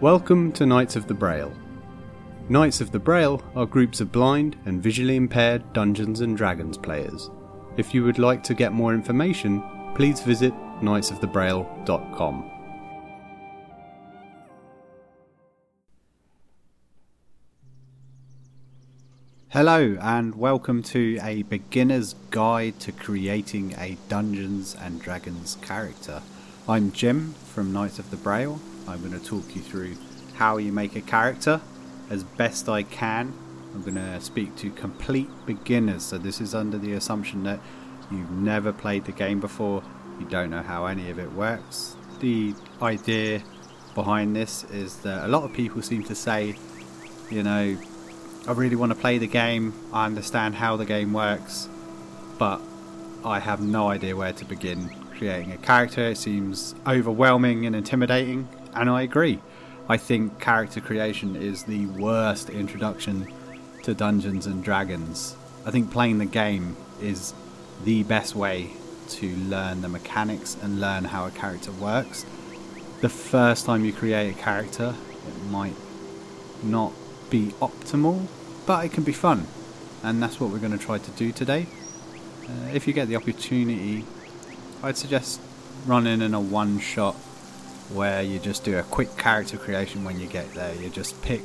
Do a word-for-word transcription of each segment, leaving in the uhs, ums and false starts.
Welcome to Knights of the Braille. Knights of the Braille are groups of blind and visually impaired Dungeons and Dragons players. If you would like to get more information, please visit knights of the braille dot com. Hello and welcome to a beginner's guide to creating a Dungeons and Dragons character. I'm Jim from Knights of the Braille. I'm going to talk you through how you make a character as best I can. I'm going to speak to complete beginners, so this is under the assumption that you've never played the game before, you don't know how any of it works. The idea behind this is that a lot of people seem to say, you know, I really want to play the game, I understand how the game works, but I have no idea where to begin creating a character. It seems overwhelming and intimidating, and I agree. I think character creation is the worst introduction to Dungeons and Dragons. I think playing the game is the best way to learn the mechanics and learn how a character works. The first time you create a character, it might not be optimal, but it can be fun, and that's what we're going to try to do today. Uh, if you get the opportunity, I'd suggest running in a one shot where you just do a quick character creation. When you get there, you just pick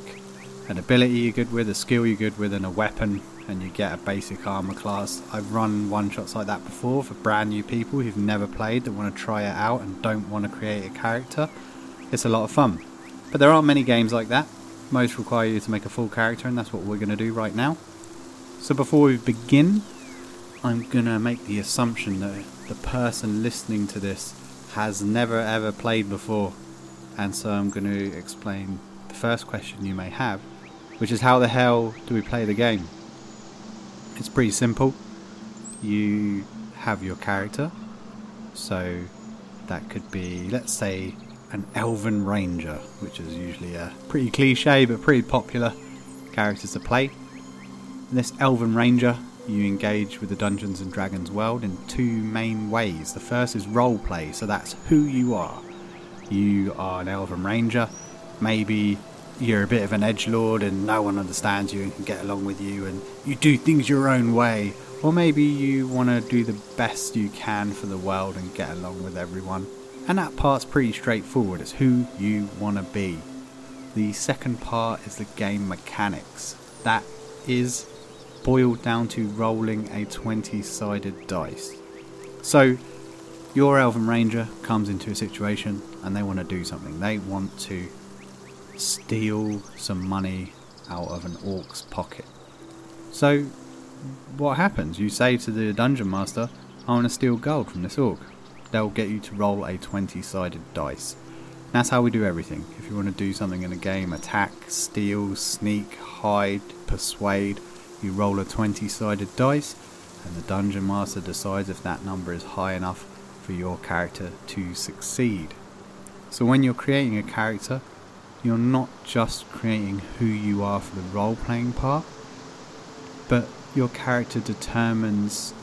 an ability you're good with, a skill you're good with, and a weapon, and you get a basic armor class. I've run one shots like that before for brand new people who've never played, that want to try it out and don't want to create a character. It's a lot of fun, but there aren't many games like that. Most require you to make a full character, and that's what we're going to do right now. So before we begin, I'm going to make the assumption that the person listening to this has never ever played before, and so I'm going to explain the first question you may have, which is, how the hell do we play the game? It's pretty simple. You have your character, so that could be, let's say, an elven ranger, which is usually a pretty cliche but pretty popular character to play. In this elven ranger, you engage with the Dungeons and Dragons world in two main ways. The first is role play, so that's who you are. You are an elven ranger. Maybe you're a bit of an edgelord and no one understands you and can get along with you, and you do things your own way. Or maybe you want to do the best you can for the world and get along with everyone. And that part's pretty straightforward. It's who you want to be. The second part is the game mechanics. That is boiled down to rolling a twenty-sided dice. So your elven ranger comes into a situation and they want to do something. They want to steal some money out of an orc's pocket. So what happens? You say to the dungeon master, I want to steal gold from this orc. They'll get you to roll a twenty-sided dice. That's how we do everything. If you want to do something in a game, attack, steal, sneak, hide, persuade, you roll a twenty-sided dice, and the dungeon master decides if that number is high enough for your character to succeed. So when you're creating a character, you're not just creating who you are for the role-playing part, but your character determines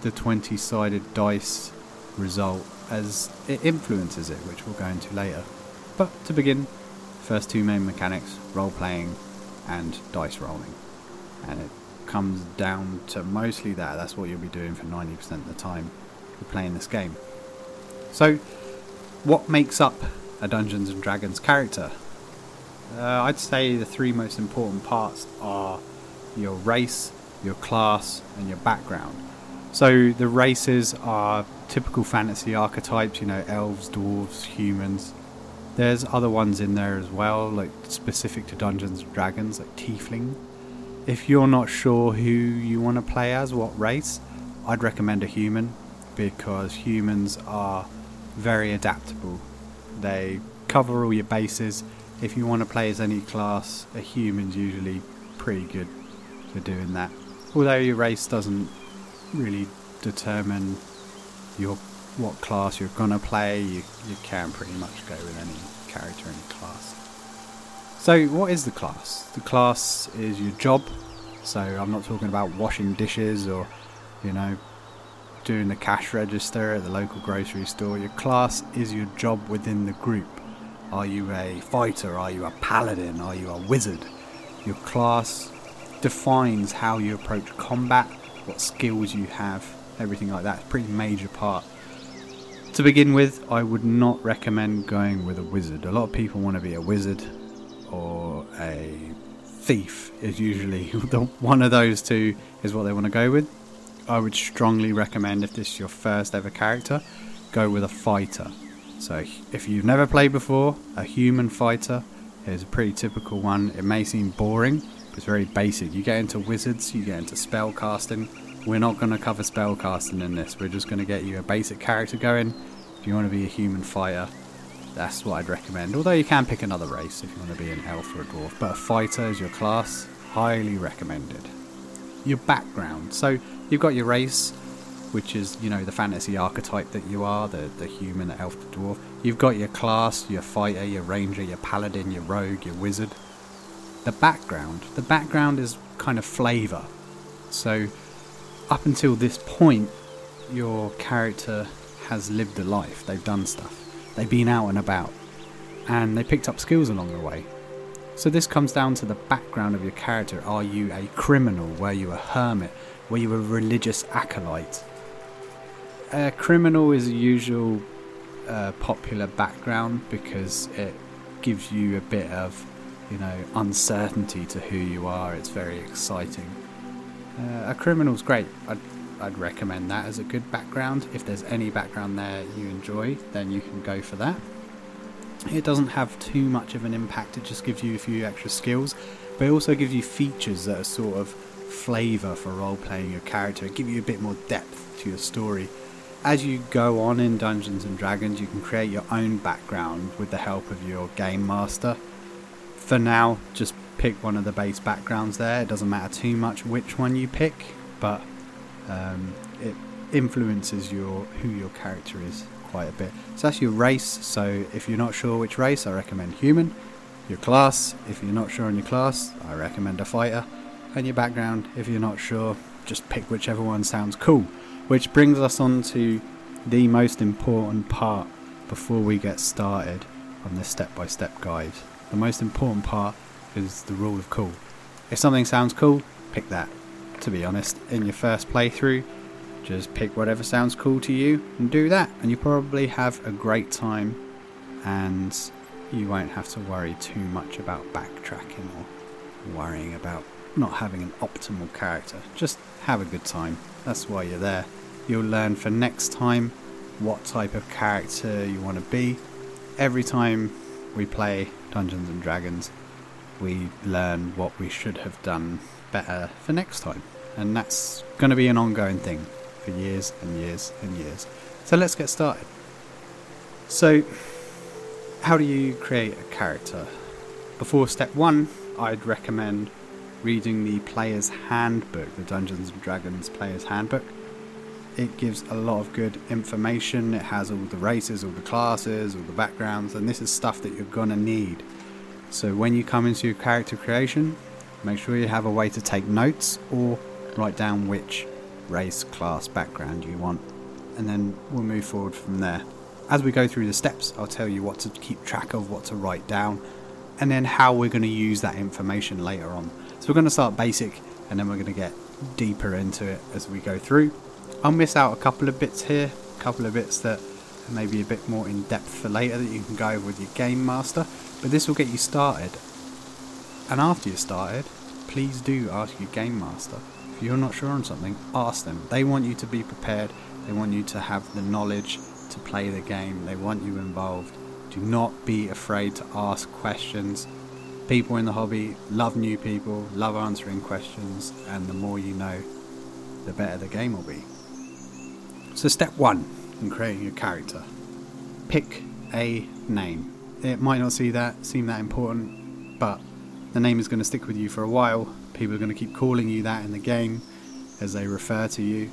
the twenty-sided dice result, as it influences it, which we'll go into later. But to begin, first two main mechanics, role playing and dice rolling, and it comes down to mostly that. That's what you'll be doing for ninety percent of the time you're playing this game. So what makes up a Dungeons and Dragons character? uh, I'd say the three most important parts are your race, your class, and your background. So the races are typical fantasy archetypes, you know, elves, dwarves, humans. There's other ones in there as well, like specific to Dungeons and Dragons, like tiefling. If you're not sure who you want to play as, what race, I'd recommend a human, because humans are very adaptable. They cover all your bases. If you want to play as any class, a human's usually pretty good for doing that. Although your race doesn't really determine your what class you're gonna play, you, you can pretty much go with any character, any class. So what is the class? The class is your job. So I'm not talking about washing dishes or, you know, doing the cash register at the local grocery store. Your class is your job within the group. Are you a fighter? Are you a paladin? Are you a wizard? Your class defines how you approach combat, what skills you have, everything like that. It's a pretty major part. To begin with, I would not recommend going with a wizard. A lot of people want to be a wizard or a thief, is usually the, one of those two is what they want to go with. I would strongly recommend, if this is your first ever character, go with a fighter. So if you've never played before, a human fighter is a pretty typical one. It may seem boring, but it's very basic. You get into wizards, you get into spell casting. We're not going to cover spell casting in this. We're just going to get you a basic character going. If you want to be a human fighter, that's what I'd recommend. Although you can pick another race if you want to be an elf or a dwarf. But a fighter is your class. Highly recommended. Your background. So you've got your race, which is, you know, the fantasy archetype that you are, the, the human, the elf, the dwarf. You've got your class, your fighter, your ranger, your paladin, your rogue, your wizard. The background. The background is kind of flavour. So up until this point, your character has lived a life. They've done stuff. They've been out and about. And they picked up skills along the way. So this comes down to the background of your character. Are you a criminal? Were you a hermit? Were you a religious acolyte? A criminal is a usual uh, popular background because it gives you a bit of, you know, uncertainty to who you are. It's very exciting. Uh, a criminal's great. I'd, I'd recommend that as a good background. If there's any background there you enjoy, then you can go for that. It doesn't have too much of an impact. It just gives you a few extra skills, but it also gives you features that are sort of flavour for role-playing your character. It gives you a bit more depth to your story. As you go on in Dungeons and Dragons, you can create your own background with the help of your game master. For now, just pick one of the base backgrounds there. It doesn't matter too much which one you pick, but um, it influences your who your character is quite a bit. So that's your race. So if you're not sure which race, I recommend human. Your class, if you're not sure on your class, I recommend a fighter. And your background, if you're not sure, just pick whichever one sounds cool. Which brings us on to the most important part before we get started on this step-by-step guide. The most important part is the rule of cool. If something sounds cool, pick that. To be honest, in your first playthrough, just pick whatever sounds cool to you and do that. And you probably have a great time and you won't have to worry too much about backtracking or worrying about not having an optimal character. Just have a good time. That's why you're there. You'll learn for next time what type of character you want to be. Every time we play Dungeons and Dragons, we learn what we should have done better for next time. And that's going to be an ongoing thing for years and years and years. So let's get started. So, how do you create a character? Before step one, I'd recommend reading the Player's Handbook, the Dungeons and Dragons Player's Handbook. It gives a lot of good information. It has all the races, all the classes, all the backgrounds, and this is stuff that you're gonna need. So when you come into your character creation, make sure you have a way to take notes or write down which race, class, background you want, and then we'll move forward from there. As we go through the steps, I'll tell you what to keep track of, what to write down, and then how we're going to use that information later on. So we're going to start basic and then we're going to get deeper into it as we go through. I'll miss out a couple of bits here, a couple of bits that are maybe a bit more in depth for later that you can go over with your game master, but this will get you started. And after you're started, please do ask your game master. If you're not sure on something, ask them. They want you to be prepared. They want you to have the knowledge to play the game. They want you involved. Do not be afraid to ask questions. People in the hobby love new people, love answering questions, and the more you know, the better the game will be. So step one in creating your character. Pick a name. It might not see that, seem that important, but the name is going to stick with you for a while. People are going to keep calling you that in the game as they refer to you.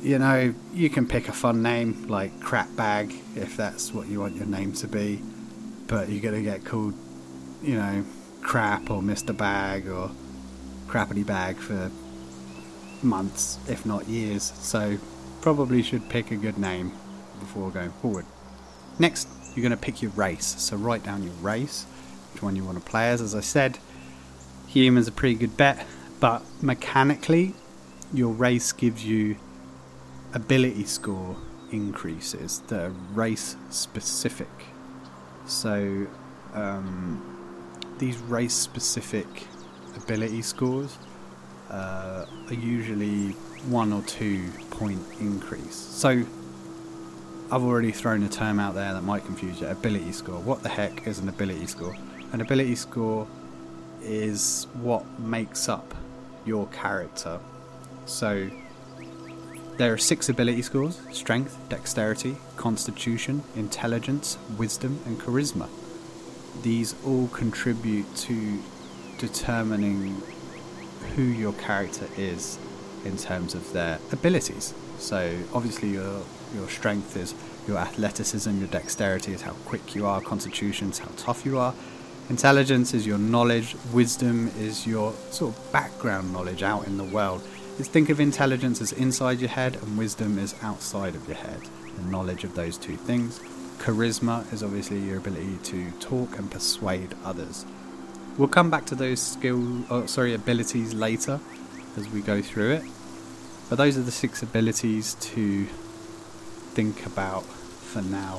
You know, you can pick a fun name like Crap Bag if that's what you want your name to be, but you're going to get called, you know, Crap or Mister Bag or Crappity Bag for months, if not years. So probably should pick a good name before going forward. Next, you're going to pick your race. So write down your race, which one you want to play as. As I said, human's a pretty good bet, but mechanically, your race gives you ability score increases that are race specific. So um, these race specific ability scores uh, are usually one or two point increase. So I've already thrown a term out there that might confuse you. Ability score. What the heck is an ability score? An ability score is what makes up your character. So there are six ability scores: strength, dexterity, constitution, intelligence, wisdom, and charisma. These all contribute to determining who your character is in terms of their abilities. So obviously your your strength is your athleticism, your dexterity is how quick you are, constitution is how tough you are, intelligence is your knowledge, wisdom is your sort of background knowledge out in the world. Just think of intelligence as inside your head and wisdom is outside of your head, the knowledge of those two things. Charisma is obviously your ability to talk and persuade others. We'll come back to those skill, oh, sorry, abilities later as we go through it. But those are the six abilities to think about for now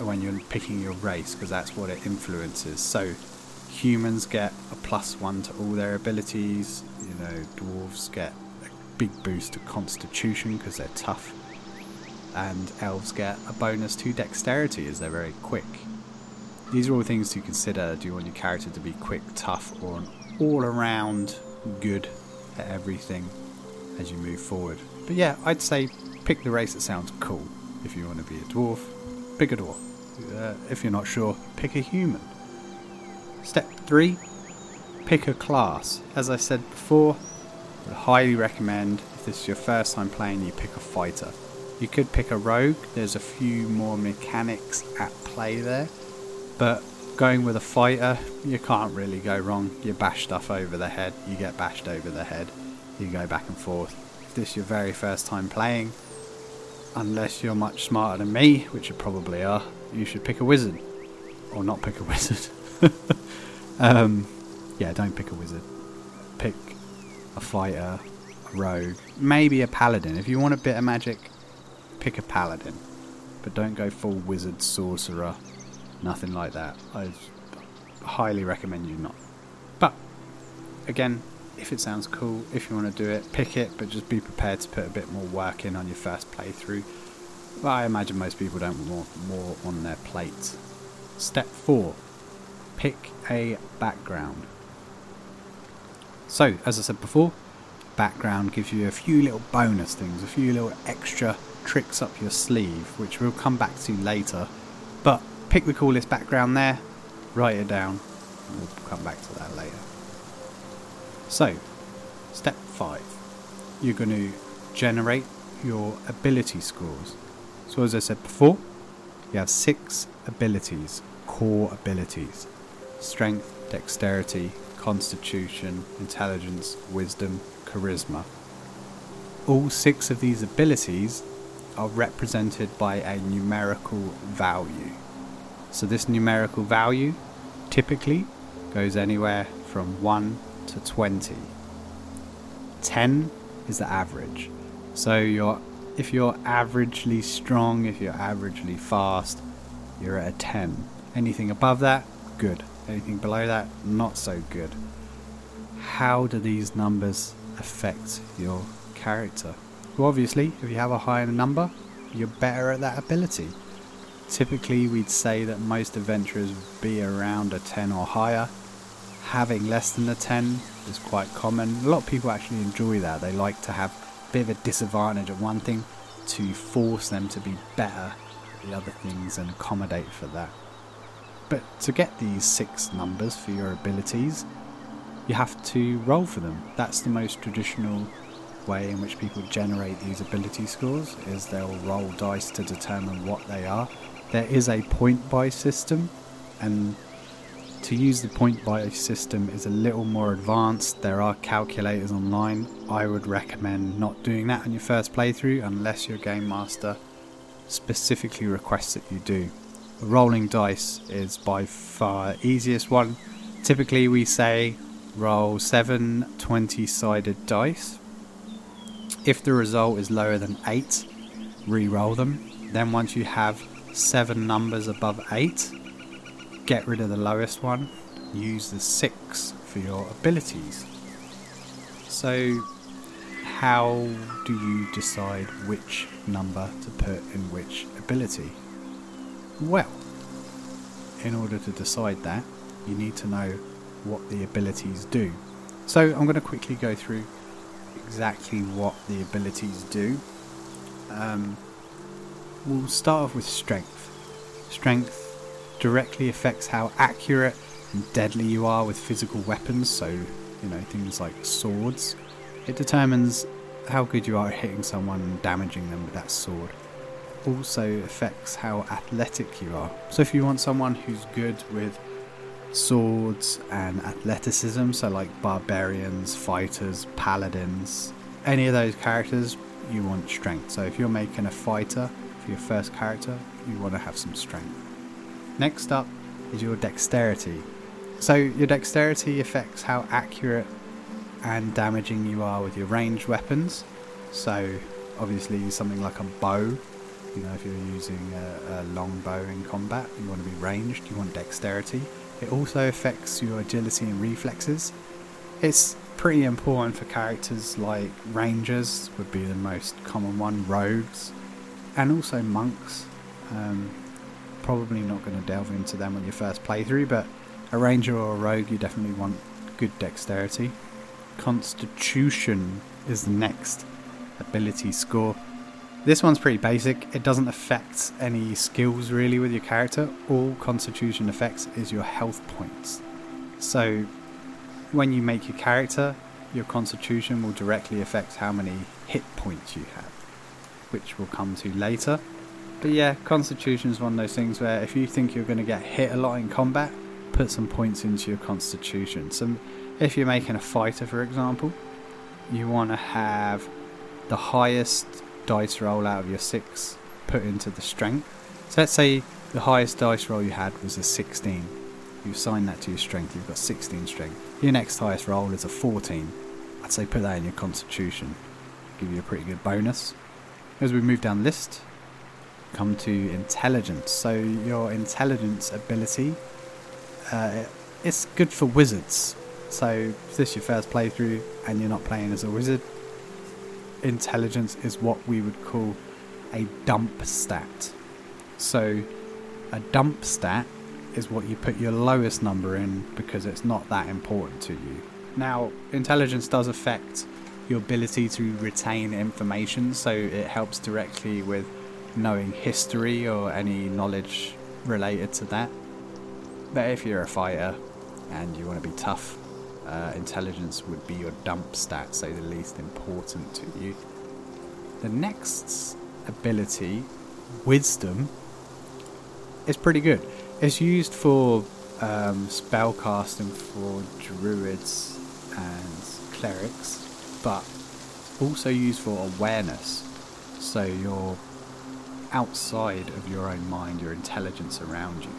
when you're picking your race, because that's what it influences. So humans get a plus one to all their abilities. You know, dwarves get a big boost to constitution because they're tough. And elves get a bonus to dexterity as they're very quick. These are all things to consider. Do you want your character to be quick, tough, or an all-around good at everything as you move forward? But yeah, I'd say pick the race that sounds cool. If you want to be a dwarf, pick a dwarf. Uh, if you're not sure, pick a human. Step three, pick a class. As I said before, I would highly recommend, if this is your first time playing, you pick a fighter. You could pick a rogue. There's a few more mechanics at play there, but going with a fighter, you can't really go wrong. You bash stuff over the head, you get bashed over the head. You go back and forth. If this is your very first time playing, unless you're much smarter than me, which you probably are, you should pick a wizard. Or not pick a wizard. um, yeah, don't pick a wizard. Pick a fighter, a rogue, maybe a paladin. If you want a bit of magic, pick a paladin. But don't go full wizard, sorcerer, nothing like that. I highly recommend you not. But, again, if it sounds cool, if you want to do it, pick it, but just be prepared to put a bit more work in on your first playthrough. But I imagine most people don't want more on their plate. Step four, pick a background. So, as I said before, background gives you a few little bonus things, a few little extra tricks up your sleeve, which we'll come back to later. But pick the coolest background there, write it down, and we'll come back to that later. So, step five, you're going to generate your ability scores. So as I said before, you have six abilities, core abilities: strength, dexterity, constitution, intelligence, wisdom, charisma. All six of these abilities are represented by a numerical value. So this numerical value typically goes anywhere from one to twenty. ten is the average. So you're if you're averagely strong, if you're averagely fast, you're at a ten. Anything above that, good. Anything below that, not so good. How do these numbers affect your character? Well, obviously, if you have a higher number, you're better at that ability. Typically, we'd say that most adventurers would be around a ten or higher. Having less than a ten is quite common. A lot of people actually enjoy that. They like to have a bit of a disadvantage at one thing to force them to be better at the other things and accommodate for that. But to get these six numbers for your abilities, you have to roll for them. That's the most traditional way in which people generate these ability scores, is they'll roll dice to determine what they are. There is a point buy system, and to use the point buy system is a little more advanced. There are calculators online. I would recommend not doing that on your first playthrough unless your game master specifically requests that you do. rolling dice is by far easiest one. Typically we say roll seven twenty-sided dice. If the result is lower than eight, re-roll them. Then once you have seven numbers above eight, get rid of the lowest one. Use the six for your abilities. So how do you decide which number to put in which ability? Well, in order to decide that, you need to know what the abilities do. So I'm going to quickly go through exactly what the abilities do. Um, we'll start off with strength. Strength directly affects how accurate and deadly you are with physical weapons, so you know, things like swords. It determines how good you are at hitting someone and damaging them with that sword. Also affects how athletic you are. So if you want someone who's good with swords and athleticism, so like barbarians, fighters, paladins, any of those characters, you want strength. So if you're making a fighter for your first character, you want to have some strength. Next up is your dexterity. So your dexterity affects how accurate and damaging you are with your ranged weapons. So obviously something like a bow, you know, if you're using a, a long bow in combat, you want to be ranged, you want dexterity. It also affects your agility and reflexes. It's pretty important for characters like rangers, would be the most common one, rogues, and also monks. Um, probably not going to delve into them on your first playthrough, but a ranger or a rogue, you definitely want good dexterity. Constitution is the next ability score. This one's pretty basic. It doesn't affect any skills really with your character. All Constitution affects is your health points. So when you make your character, your Constitution will directly affect how many hit points you have, which we'll come to later. But yeah, Constitution is one of those things where if you think you're going to get hit a lot in combat, put some points into your Constitution. So if you're making a fighter, for example, you want to have the highest dice roll out of your six put into the strength. So let's say the highest dice roll you had was a sixteen. You assign that to your strength, you've got sixteen strength. Your next highest roll is a fourteen. I'd say put that in your Constitution, give you a pretty good bonus. As we move down the list, come to intelligence. So your intelligence ability, uh, it's good for wizards. So if this is your first playthrough and you're not playing as a wizard, intelligence is what we would call a dump stat. So a dump stat is what you put your lowest number in because it's not that important to you. Now, intelligence does affect your ability to retain information, so it helps directly with knowing history or any knowledge related to that. But if you're a fighter and you want to be tough, Uh, intelligence would be your dump stat, so the least important to you. The next ability, wisdom, is pretty good. It's used for um, spell casting for druids and clerics, but also used for awareness. So you're outside of your own mind, your intelligence around you,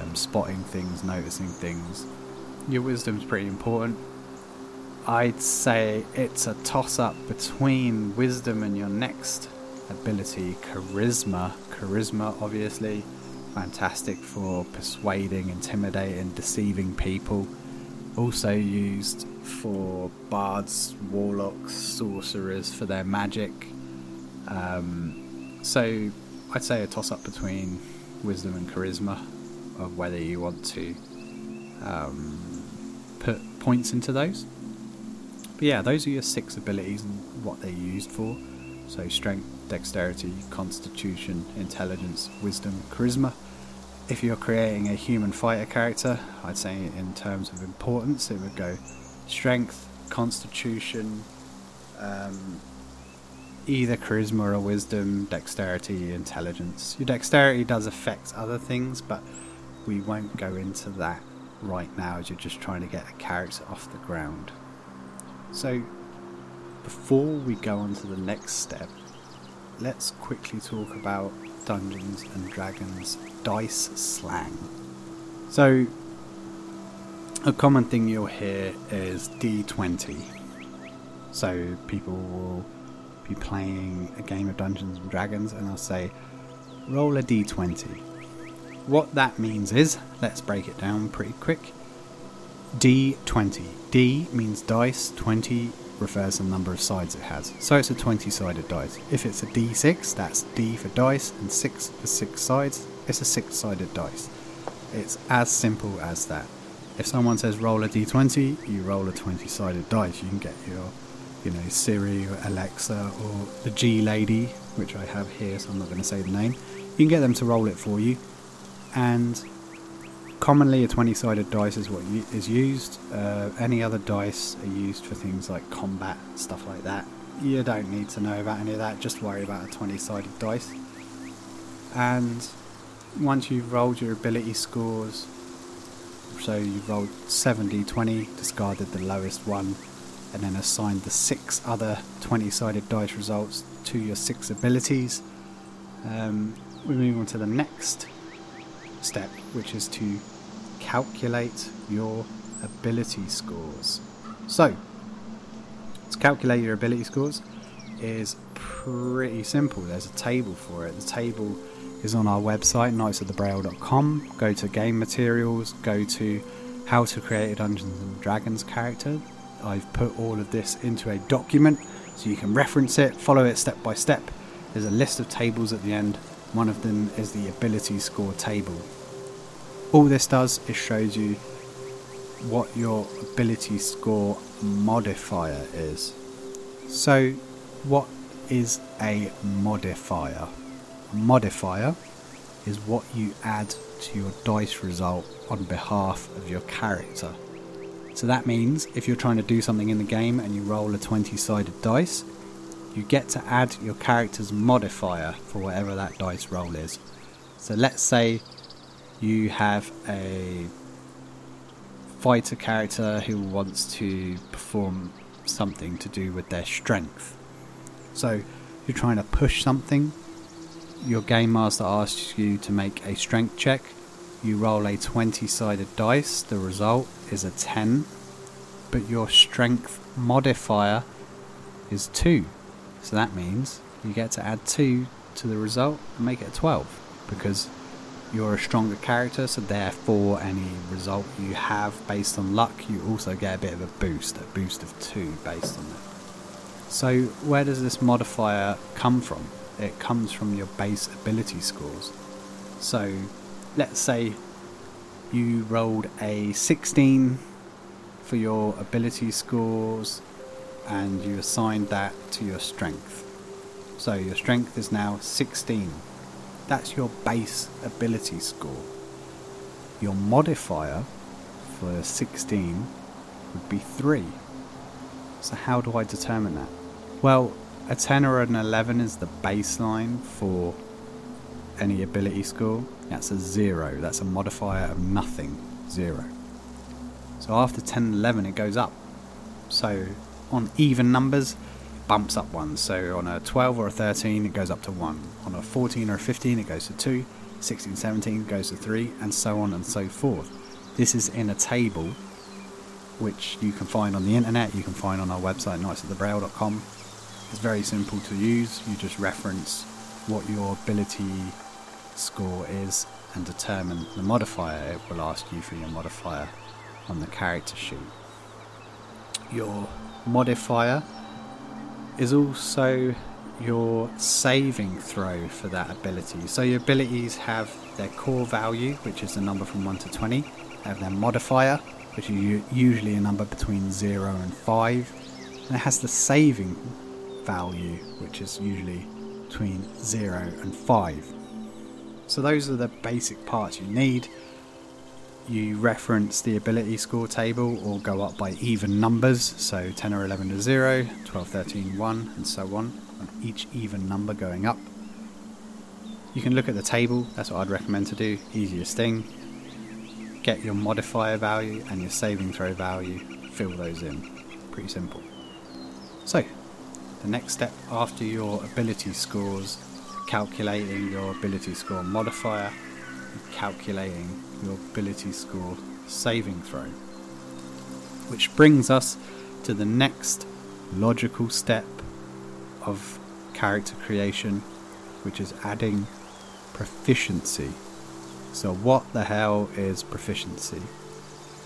um, spotting things, noticing things. Your wisdom's pretty important. I'd say it's a toss-up between wisdom and your next ability, charisma. Charisma, obviously, fantastic for persuading, intimidating, deceiving people. Also used for bards, warlocks, sorcerers for their magic. Um, so I'd say a toss-up between wisdom and charisma of whether you want to um put points into those. But yeah, those are your six abilities and what they're used for. So strength, dexterity, constitution, intelligence, wisdom, charisma. If you're creating a human fighter character, I'd say in terms of importance, it would go strength, constitution, um, either charisma or wisdom, dexterity, intelligence. Your dexterity does affect other things, but we won't go into that right now as you're just trying to get a character off the ground. So before we go on to the next step, let's quickly talk about Dungeons and Dragons dice slang. So a common thing you'll hear is D twenty. So people will be playing a game of Dungeons and Dragons and I'll say, roll a D twenty. What that means is, let's break it down pretty quick. D twenty. D means dice, twenty refers to the number of sides it has. So it's a twenty-sided dice. If it's a D six, that's D for dice and six for six sides. It's a six-sided dice. It's as simple as that. If someone says roll a D twenty, you roll a twenty-sided dice. You can get your, you know, Siri or Alexa or the G Lady, which I have here, so I'm not going to say the name. You can get them to roll it for you. And commonly a twenty-sided dice is what is used. Uh, any other dice are used for things like combat, stuff like that. You don't need to know about any of that. Just worry about a twenty-sided dice. And once you've rolled your ability scores, so you've rolled seven D twenty, discarded the lowest one, and then assigned the six other twenty-sided dice results to your six abilities. Um, we move on to the next step, which is to calculate your ability scores. So, to calculate your ability scores is pretty simple. There's a table for it. The table is on our website, knights of the braille dot com. Go to game materials, go to how to create a Dungeons and Dragons character. I've put all of this into a document so you can reference it, follow it step by step. There's a list of tables at the end. One of them is the ability score table. All this does is shows you what your ability score modifier is. So what is a modifier? A modifier is what you add to your dice result on behalf of your character. So that means if you're trying to do something in the game and you roll a twenty-sided dice, you get to add your character's modifier for whatever that dice roll is. So let's say you have a fighter character who wants to perform something to do with their strength. So you're trying to push something. Your game master asks you to make a strength check. You roll a twenty-sided dice. The result is a ten, but your strength modifier is two. So that means you get to add two to the result and make it a twelve, because you're a stronger character, so therefore any result you have based on luck, you also get a bit of a boost, a boost of two based on it. So where does this modifier come from? It comes from your base ability scores. So let's say you rolled a sixteen for your ability scores and you assigned that to your strength. So your strength is now sixteen. That's your base ability score. Your modifier for sixteen would be three. So how do I determine that? Well, a ten or an eleven is the baseline for any ability score. That's a zero. That's a modifier of nothing. Zero. So after ten, eleven, it goes up. So on even numbers, bumps up one. So on a twelve or a thirteen, it goes up to one. On a fourteen or a fifteen, it goes to two. sixteen, seventeen goes to three, and so on and so forth. This is in a table, which you can find on the internet. You can find on our website, knights of the braille dot com. It's very simple to use. You just reference what your ability score is and determine the modifier. It will ask you for your modifier on the character sheet. Your modifier is also your saving throw for that ability. So your abilities have their core value, which is the number from one to twenty. They have their modifier, which is usually a number between zero and five. And it has the saving value, which is usually between zero and five. So those are the basic parts you need. You reference the ability score table or go up by even numbers, so ten or eleven to zero, twelve, thirteen, one, and so on, and each even number going up. You can look at the table. That's what I'd recommend to do. Easiest thing. Get your modifier value and your saving throw value, fill those in. Pretty simple. So the next step after your ability scores calculating your ability score modifier and calculating your ability score saving throw. Which brings us to the next logical step of character creation, which is adding proficiency. So what the hell is proficiency?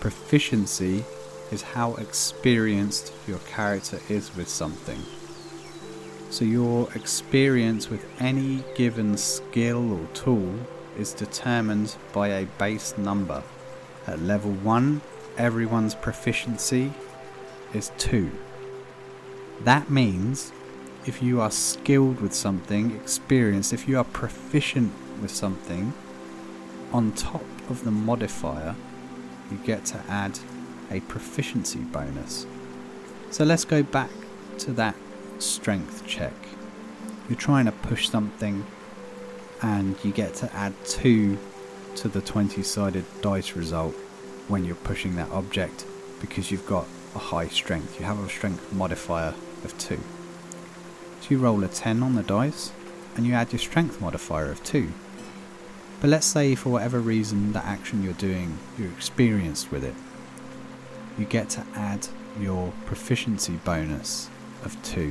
Proficiency is how experienced your character is with something. So your experience with any given skill or tool is determined by a base number. At level one, everyone's proficiency is two. That means if you are skilled with something, experienced, if you are proficient with something, on top of the modifier, you get to add a proficiency bonus. So let's go back to that strength check. You're trying to push something and you get to add two to the twenty-sided dice result when you're pushing that object because you've got a high strength. You have a strength modifier of two. So you roll a ten on the dice and you add your strength modifier of two. But let's say for whatever reason the action you're doing, you're experienced with it. You get to add your proficiency bonus of two,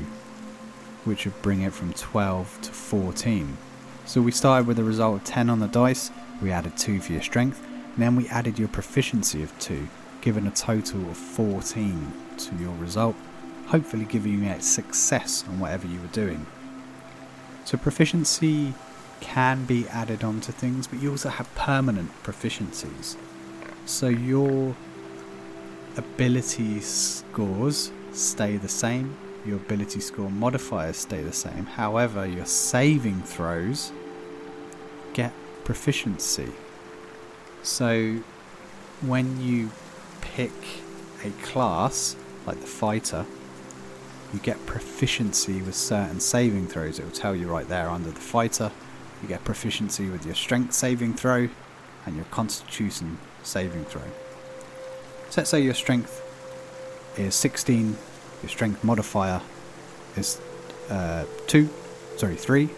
which would bring it from twelve to fourteen. So we started with a result of ten on the dice, we added two for your strength, and then we added your proficiency of two, giving a total of fourteen to your result, hopefully giving you a success on whatever you were doing. So proficiency can be added onto things, but you also have permanent proficiencies. So your ability scores stay the same, your ability score modifiers stay the same, however your saving throws get proficiency. So when you pick a class like the fighter, you get proficiency with certain saving throws. It will tell you right there under the fighter. You get proficiency with your strength saving throw and your constitution saving throw. So let's say your strength is sixteen, your strength modifier is uh, two, sorry, three.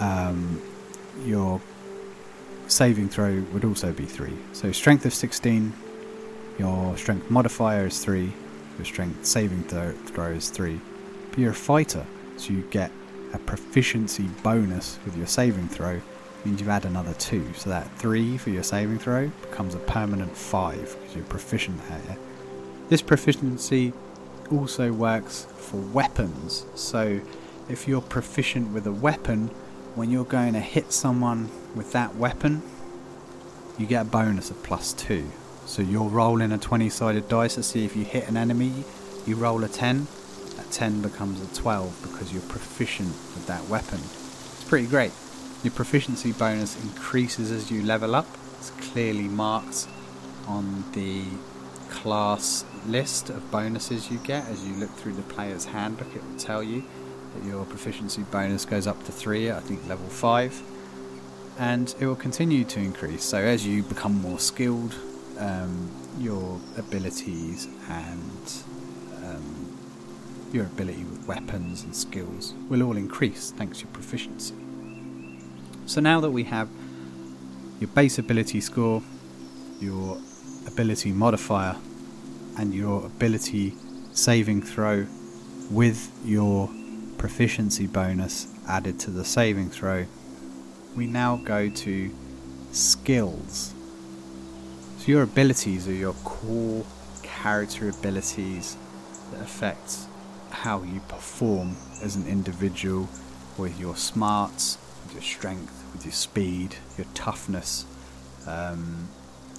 Um, your saving throw would also be three. So strength of sixteen, your strength modifier is three, your strength saving throw, throw is three. But you're a fighter, so you get a proficiency bonus with your saving throw, means you add another two, so that three for your saving throw becomes a permanent five because you're proficient at it. This proficiency also works for weapons, so if you're proficient with a weapon, when you're going to hit someone with that weapon, you get a bonus of plus two. So you're rolling a twenty-sided dice to see if you hit an enemy, you roll a ten, ten becomes a twelve because you're proficient with that weapon. It's pretty great. Your proficiency bonus increases as you level up. It's clearly marked on the class list of bonuses you get. As you look through the player's handbook, it will tell you that your proficiency bonus goes up to three, I think level five, and it will continue to increase. So as you become more skilled, um, your abilities and um, your ability with weapons and skills will all increase thanks to your proficiency. So now that we have your base ability score, your ability modifier, and your ability saving throw with your proficiency bonus added to the saving throw, we now go to skills. So your abilities are your core character abilities that affect how you perform as an individual with your smarts, with your strength, with your speed, your toughness. Um,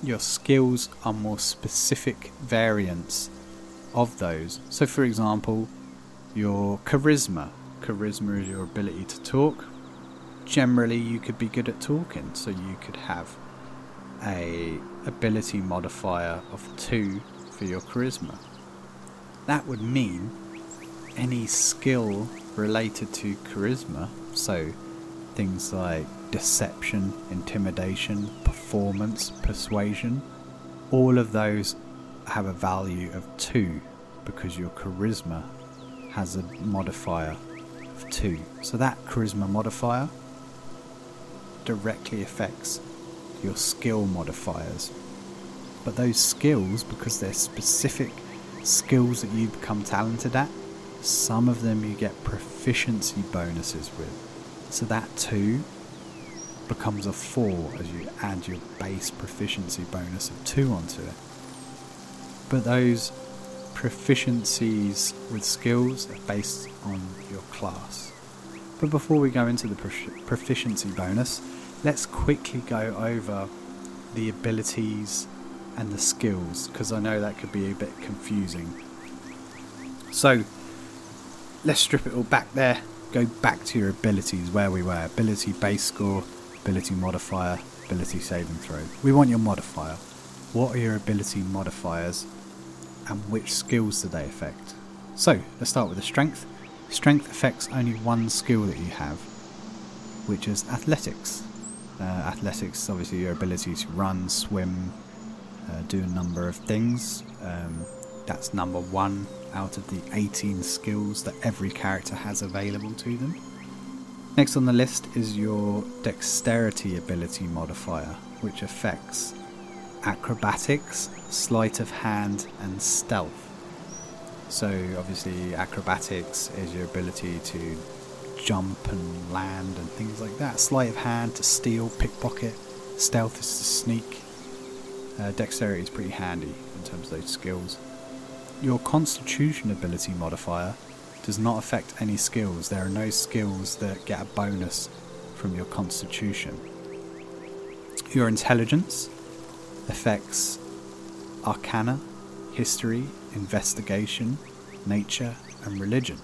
your skills are more specific variants of those. So for example, your charisma. Charisma is your ability to talk. Generally you could be good at talking, so you could have a ability modifier of two for your charisma. That would mean any skill related to charisma, so things like deception, intimidation, performance, persuasion, all of those have a value of two because your charisma has a modifier of of two. So that charisma modifier directly affects your skill modifiers. But those skills, because they're specific skills that you become talented at, some of them you get proficiency bonuses with. So that two becomes a four as you add your base proficiency bonus of two onto it. But those proficiencies with skills are based on your class. But before we go into the proficiency bonus, let's quickly go over the abilities and the skills, because I know that could be a bit confusing. So let's strip it all back there, go back to your abilities where we were. Ability base score, ability modifier, ability saving throw. We want your modifier. What are your ability modifiers and which skills do they affect? So let's start with the strength. Strength affects only one skill that you have, which is athletics. Uh, athletics is obviously your ability to run, swim, uh, do a number of things. Um, that's number one out of the eighteen skills that every character has available to them. Next on the list is your dexterity ability modifier, which affects acrobatics, sleight of hand and stealth. So obviously acrobatics is your ability to jump and land and things like that. Sleight of hand to steal, pickpocket. Stealth is to sneak. Uh, dexterity is pretty handy in terms of those skills. Your constitution ability modifier does not affect any skills. There are no skills that get a bonus from your constitution. Your intelligence affects arcana, history, investigation, nature and religion.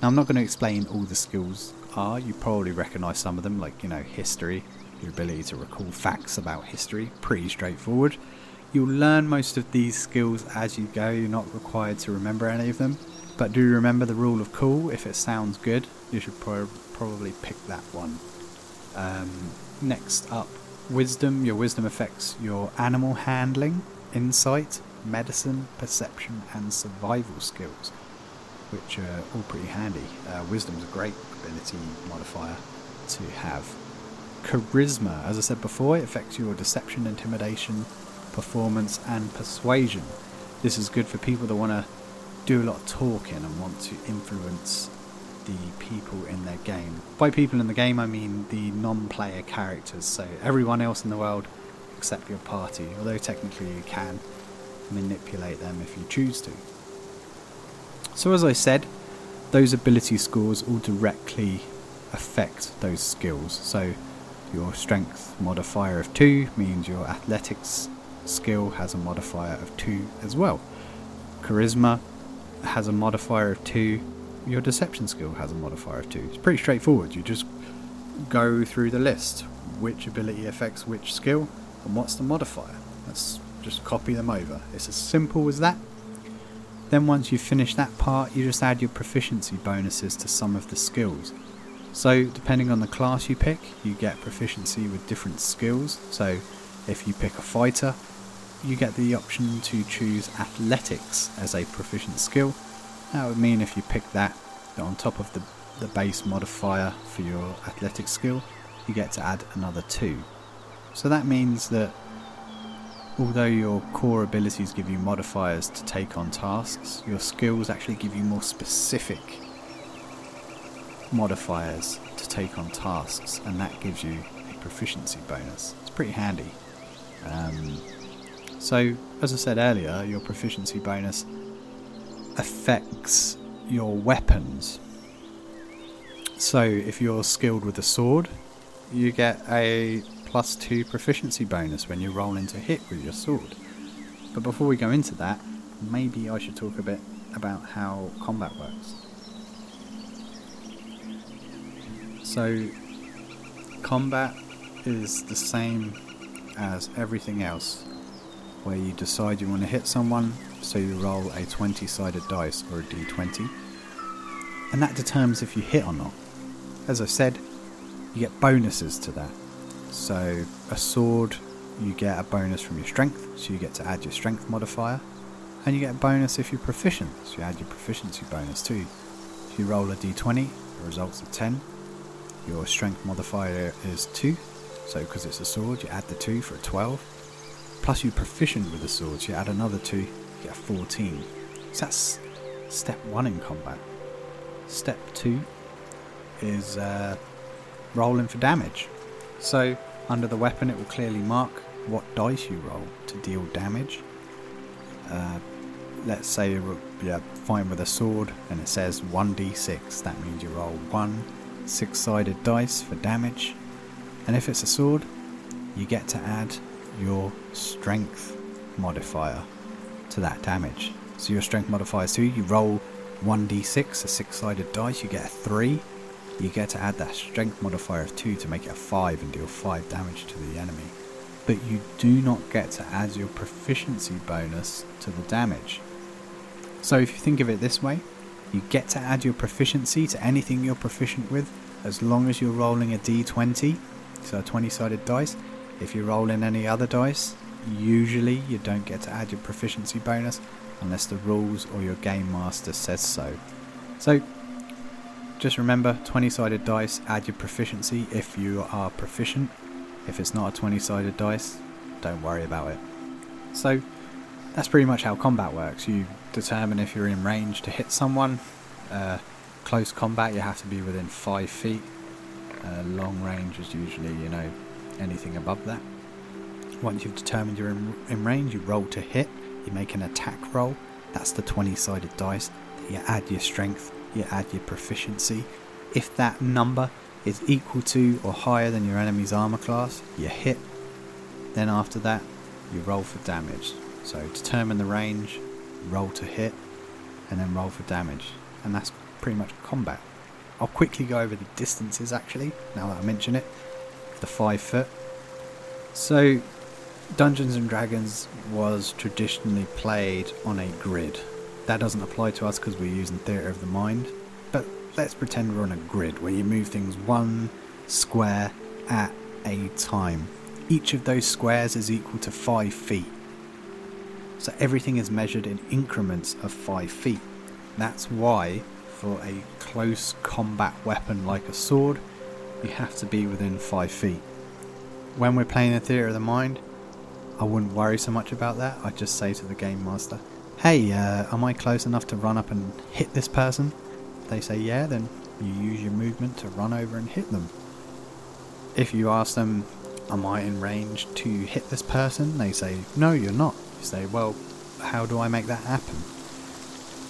Now I'm not going to explain all the skills are. You probably recognise some of them, like, you know, history, your ability to recall facts about history, pretty straightforward. You'll learn most of these skills as you go. You're not required to remember any of them. But do remember the rule of cool. If it sounds good, you should pro- probably pick that one. Um, next up, wisdom. Your wisdom affects your animal handling, insight, medicine, perception, and survival skills, which are all pretty handy. Uh, wisdom's a great ability modifier to have. Charisma, as I said before, it affects your deception, intimidation, performance and persuasion. This is good for people that want to do a lot of talking and want to influence the people in their game. By people in the game I mean the non-player characters, so everyone else in the world except your party, although technically you can manipulate them if you choose to. So as I said, those ability scores all directly affect those skills. So your strength modifier of two means your athletics skill has a modifier of two as well. Charisma has a modifier of two. Your deception skill has a modifier of two. It's pretty straightforward. You just go through the list, which ability affects which skill and what's the modifier. Let's just copy them over. It's as simple as that. Then once you finish that part, you just add your proficiency bonuses to some of the skills. So depending on the class you pick, you get proficiency with different skills. So if you pick a fighter, you get the option to choose athletics as a proficient skill. That would mean if you pick that, that on top of the, the base modifier for your athletic skill, you get to add another two. So that means that although your core abilities give you modifiers to take on tasks, your skills actually give you more specific modifiers to take on tasks, and that gives you a proficiency bonus. It's pretty handy. Um, so as I said earlier, your proficiency bonus affects your weapons. So if you're skilled with a sword, you get a plus two proficiency bonus when you roll into hit with your sword. But before we go into that, maybe I should talk a bit about how combat works. So combat is the same as everything else, where you decide you want to hit someone, so you roll a twenty-sided dice or a d twenty, and that determines if you hit or not. As I said, you get bonuses to that. So a sword, you get a bonus from your strength, so you get to add your strength modifier, and you get a bonus if you're proficient, so you add your proficiency bonus too. If you roll a d twenty, the result's a ten. Your strength modifier is two, so because it's a sword, you add the two for a twelve. Plus you're proficient with the sword, so you add another two, you get a fourteen. So that's step one in combat. Step two is uh, rolling for damage. So under the weapon, it will clearly mark what dice you roll to deal damage. Uh, let's say you're yeah, fine with a sword, and it says one d six. That means you roll one six-sided dice for damage. And if it's a sword, you get to add your strength modifier to that damage. So your strength modifier is two. You roll one d six, a six-sided dice, you get a three. You get to add that strength modifier of two to make it a five and deal five damage to the enemy. But you do not get to add your proficiency bonus to the damage. So if you think of it this way, you get to add your proficiency to anything you're proficient with as long as you're rolling a d twenty, so a twenty-sided dice. If you're rolling any other dice, usually you don't get to add your proficiency bonus unless the rules or your game master says so. So just remember, twenty-sided dice, add your proficiency if you are proficient. If it's not a twenty-sided dice, don't worry about it. So that's pretty much how combat works. You determine if you're in range to hit someone. Uh, close combat, you have to be within five feet. Uh, long range is usually, you know, anything above that. Once you've determined you're in, in range, you roll to hit. You make an attack roll. That's the twenty-sided dice. You add your strength. You add your proficiency. If that number is equal to or higher than your enemy's armor class, you hit. Then after that, you roll for damage. So determine the range, roll to hit, and then roll for damage. And that's pretty much combat. I'll quickly go over the distances, actually, now that I mention it. The five foot. So Dungeons and Dragons was traditionally played on a grid. That doesn't apply to us because we're using Theatre of the Mind. But let's pretend we're on a grid where you move things one square at a time. Each of those squares is equal to five feet. So everything is measured in increments of five feet. That's why for a close combat weapon like a sword, you have to be within five feet. When we're playing the Theatre of the Mind, I wouldn't worry so much about that. I'd just say to the game master, hey, uh, am I close enough to run up and hit this person? If they say yeah, then you use your movement to run over and hit them. If you ask them, am I in range to hit this person? They say, no, you're not. You say, well, how do I make that happen?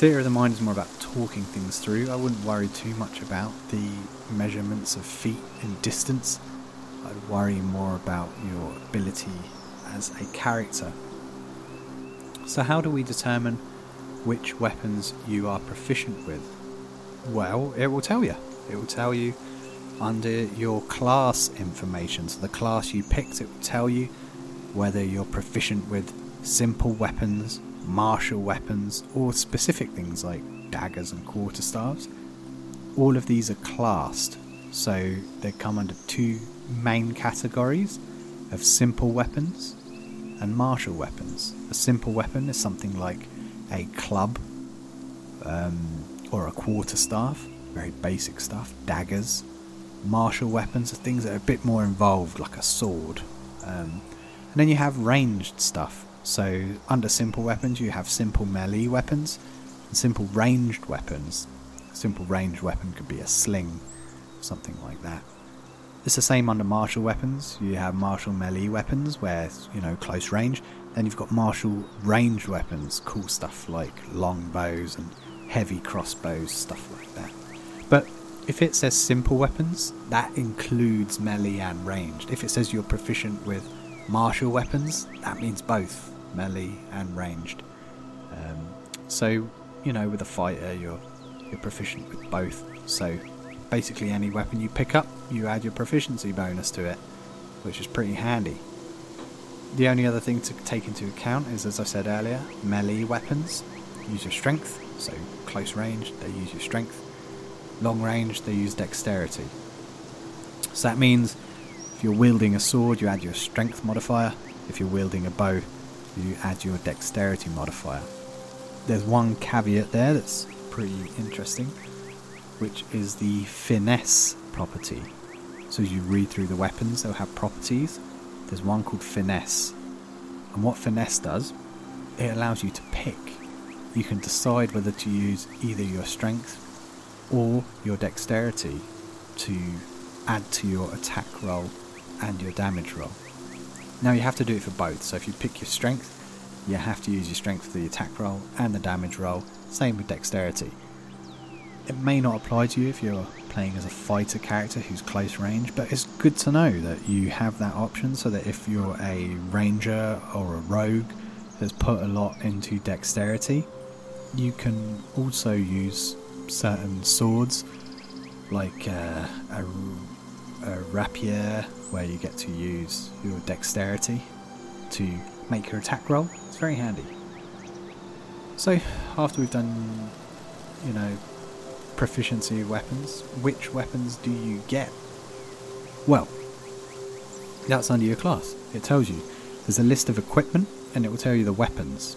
Theatre of the Mind is more about talking things through. I wouldn't worry too much about the measurements of feet and distance. I'd worry more about your ability as a character. So how do we determine which weapons you are proficient with? Well, it will tell you. It will tell you under your class information. So the class you picked, it will tell you whether you're proficient with simple weapons, martial weapons, or specific things like daggers and quarterstaves. All of these are classed. So they come under two main categories of simple weapons and martial weapons. A simple weapon is something like a club um, or a quarterstaff, very basic stuff, daggers. Martial weapons are things that are a bit more involved, like a sword. Um, and then you have ranged stuff. So under simple weapons, you have simple melee weapons and simple ranged weapons. A simple ranged weapon could be a sling, something like that. It's the same under martial weapons. You have martial melee weapons where, you know, close range. Then you've got martial ranged weapons, cool stuff like longbows and heavy crossbows, stuff like that. But if it says simple weapons, that includes melee and ranged. If it says you're proficient with martial weapons, that means both melee and ranged. Um, so, you know, with a fighter, you're you're proficient with both. So basically any weapon you pick up, you add your proficiency bonus to it, which is pretty handy. The only other thing to take into account is, as I said earlier, melee weapons use your strength. So close range, they use your strength. Long range, they use dexterity. So that means if you're wielding a sword, you add your strength modifier. If you're wielding a bow, you add your dexterity modifier. There's one caveat there that's pretty interesting. which is the finesse property. So as you read through the weapons, they'll have properties. There's one called finesse. And what finesse does, it allows you to pick. You can decide whether to use either your strength or your dexterity to add to your attack roll and your damage roll. Now you have to do it for both, so if you pick your strength, you have to use your strength for the attack roll and the damage roll, same with dexterity. It may not apply to you if you're playing as a fighter character who's close range, but it's good to know that you have that option so that if you're a ranger or a rogue that's put a lot into dexterity, you can also use certain swords like uh, a, a rapier, where you get to use your dexterity to make your attack roll. It's very handy. So after we've done, you know, proficiency weapons, which weapons do you get? Well, that's under your class. It tells you there's a list of equipment and it will tell you the weapons.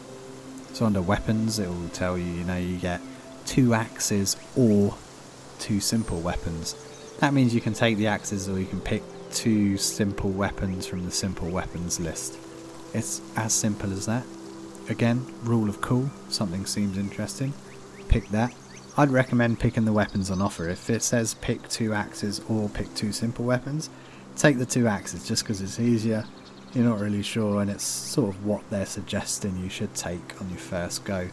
So under weapons, it will tell you, you know, you get two axes or two simple weapons. That means you can take the axes or you can pick two simple weapons from the simple weapons list. It's as simple as that. Again, rule of cool, something seems interesting, pick that. I'd recommend picking the weapons on offer. If it says pick two axes or pick two simple weapons, take the two axes just because it's easier. You're not really sure and it's sort of what they're suggesting you should take on your first go.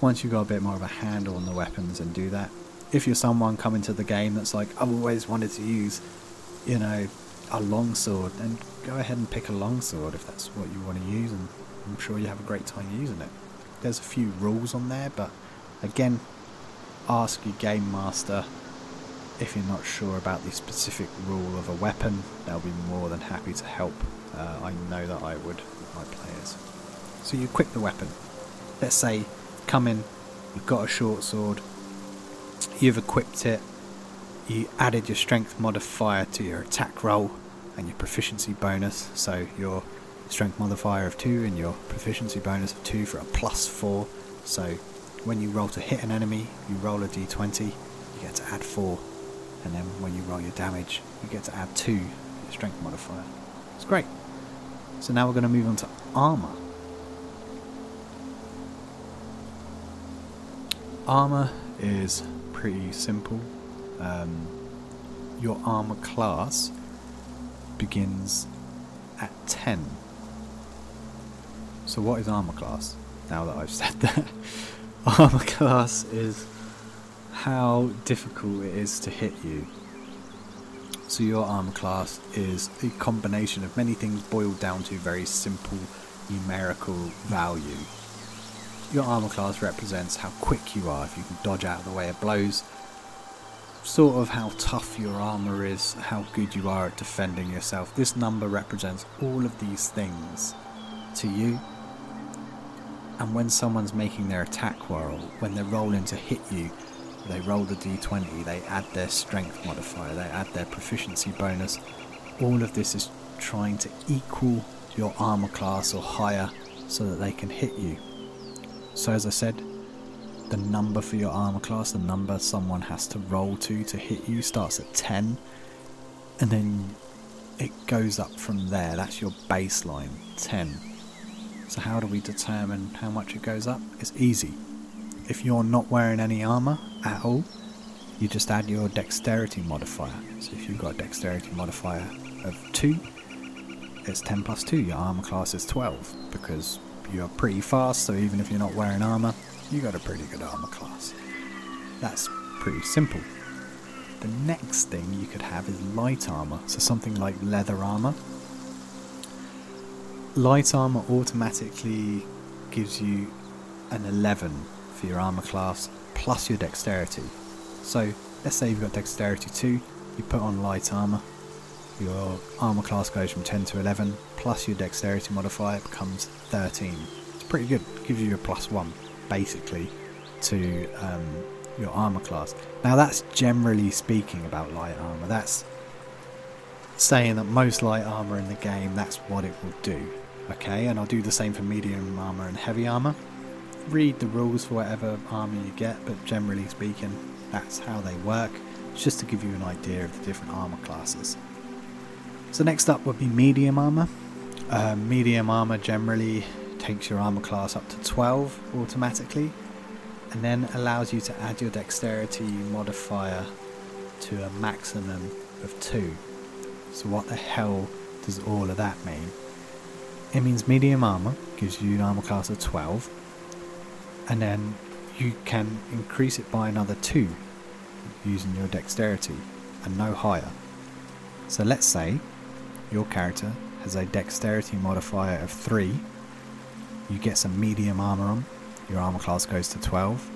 Once you've got a bit more of a handle on the weapons, and do that. If you're someone coming to the game that's like, I've always wanted to use, you know, a longsword, then go ahead and pick a longsword if that's what you want to use, and I'm sure you have a great time using it. There's a few rules on there, but again, ask your game master if you're not sure about the specific rule of a weapon. They'll be more than happy to help. Uh, I know that I would with my players. So you equip the weapon. Let's say come in, you've got a short sword, you've equipped it, you added your strength modifier to your attack roll and your proficiency bonus, so your strength modifier of two and your proficiency bonus of two for a plus four. So when you roll to hit an enemy, you roll a d twenty, you get to add four, and then when you roll your damage, you get to add two, your strength modifier. It's great. So now we're going to move on to armor. Armor is pretty simple. Um, your armor class begins at ten. So what is armor class? Now that I've said that, armor class is how difficult it is to hit you. So your armor class is a combination of many things boiled down to very simple numerical value. Your armor class represents how quick you are, if you can dodge out of the way of blows, sort of how tough your armor is, how good you are at defending yourself. This number represents all of these things to you. And when someone's making their attack roll, when they're rolling to hit you, they roll the d twenty, they add their strength modifier, they add their proficiency bonus. All of this is trying to equal your armor class or higher so that they can hit you. So as I said, the number for your armor class, the number someone has to roll to to hit you, starts at ten, and then it goes up from there. That's your baseline, ten. So how do we determine how much it goes up? It's easy. If you're not wearing any armor at all, you just add your dexterity modifier. So if you've got a dexterity modifier of two, it's ten plus two. Your armor class is twelve because you're pretty fast, so even if you're not wearing armor, you got a pretty good armor class. That's pretty simple. The next thing you could have is light armor, so something like leather armor. Light armor automatically gives you an eleven for your armor class plus your dexterity. So let's say you've got dexterity two, you put on light armor, your armor class goes from ten to eleven, plus your dexterity modifier becomes thirteen. It's pretty good, it gives you a plus one basically to um, your armor class. Now that's generally speaking about light armor. That's saying that most light armor in the game, that's what it will do. Okay, and I'll do the same for medium armor and heavy armor. Read the rules for whatever armor you get, but generally speaking, That's how they work. It's just to give you an idea of the different armor classes. So next up would be medium armor. Uh, medium armor generally takes your armor class up to twelve automatically, and then allows you to add your dexterity modifier to a maximum of two. So what the hell does all of that mean? It means medium armor gives you an armor class of twelve, and then you can increase it by another two using your dexterity, and no higher. So let's say your character has a dexterity modifier of three, you get some medium armor on, your armor class goes to twelve.